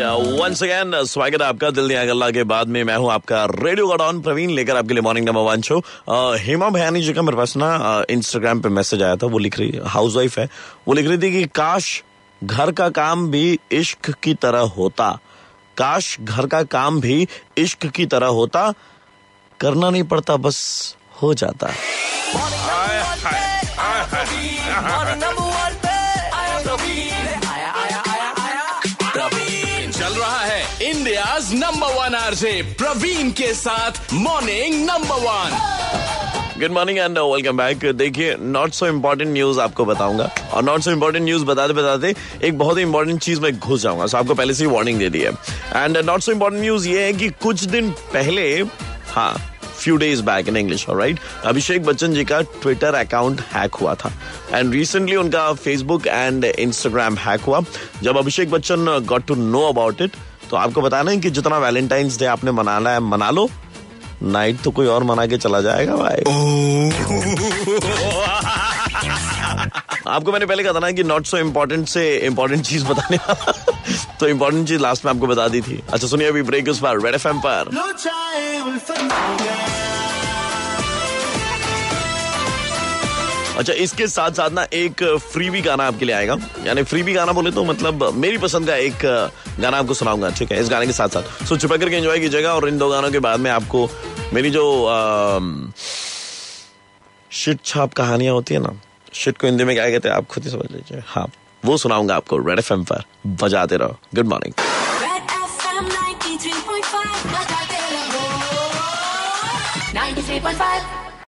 Right, once again स्वागत है आपका दिल दिया गल्ला के बाद में। मैं हूं आपका रेडियो का डॉन प्रवीण, लेकर आपके लिए morning number one show. Hema Bhayani ji का मेरे पास ना इंस्टाग्राम पे मैसेज आया था। वो लिख रही, हाउस वाइफ है, वो लिख रही थी कि काश घर का काम भी इश्क की तरह होता, काश घर का काम भी इश्क की तरह होता, करना नहीं पड़ता बस हो जाता। चल रहा है India's number one RJ Praveen के साथ morning number one. Good morning and welcome back. देखिए, नॉट सो इम्पोर्टेंट न्यूज आपको बताऊंगा, और नॉट सो इम्पोर्टेंट न्यूज बताते बताते एक बहुत ही इंपॉर्टेंट चीज में घुस जाऊंगा। सो आपको पहले से ही वार्निंग दे दी है। And not so important news ये है कि कुछ दिन पहले, हाँ, few days back in English, right, Abhishek Bachchan ji का ट्विटर अकाउंट हैक हुआ था। एंड रिसेंटली उनका फेसबुक एंड इंस्टाग्राम हैक हुआ। जब Abhishek Bachchan got to know about it, तो आपको बताना है कि जितना वैलेंटाइंस डे आपने मनाना है मना लो, नाइट तो कोई और मना के चला जाएगा भाई। आपको मैंने पहले कहा था ना कि नॉट सो इम्पोर्टेंट से इम्पोर्टेंट चीज बताने वाला, तो इम्पोर्टेंट चीज लास्ट में आपको बता दी थी। अच्छा सुनिए, अभी ब्रेक उस पर रेड एफएम पर। अच्छा, इसके साथ साथ ना एक फ्री भी गाना आपके लिए आएगा, यानी फ्री भी गाना बोले तो मतलब मेरी पसंद का एक गाना आपको सुनाऊंगा, ठीक है, इस गाने के साथ साथ। सो छुपा करके एंजॉय कीजिएगा। और इन दो गानों के बाद में आपको मेरी जो शिट छाप कहानियां होती है ना, शिट को हिंदी में क्या कहते हैं आप खुद ही समझ लीजिए, हाँ, वो सुनाऊंगा आपको रेड एफएम पर। बजाते रहो। Good morning. रेड एफएम 93.5 बजाते रहो 93.5।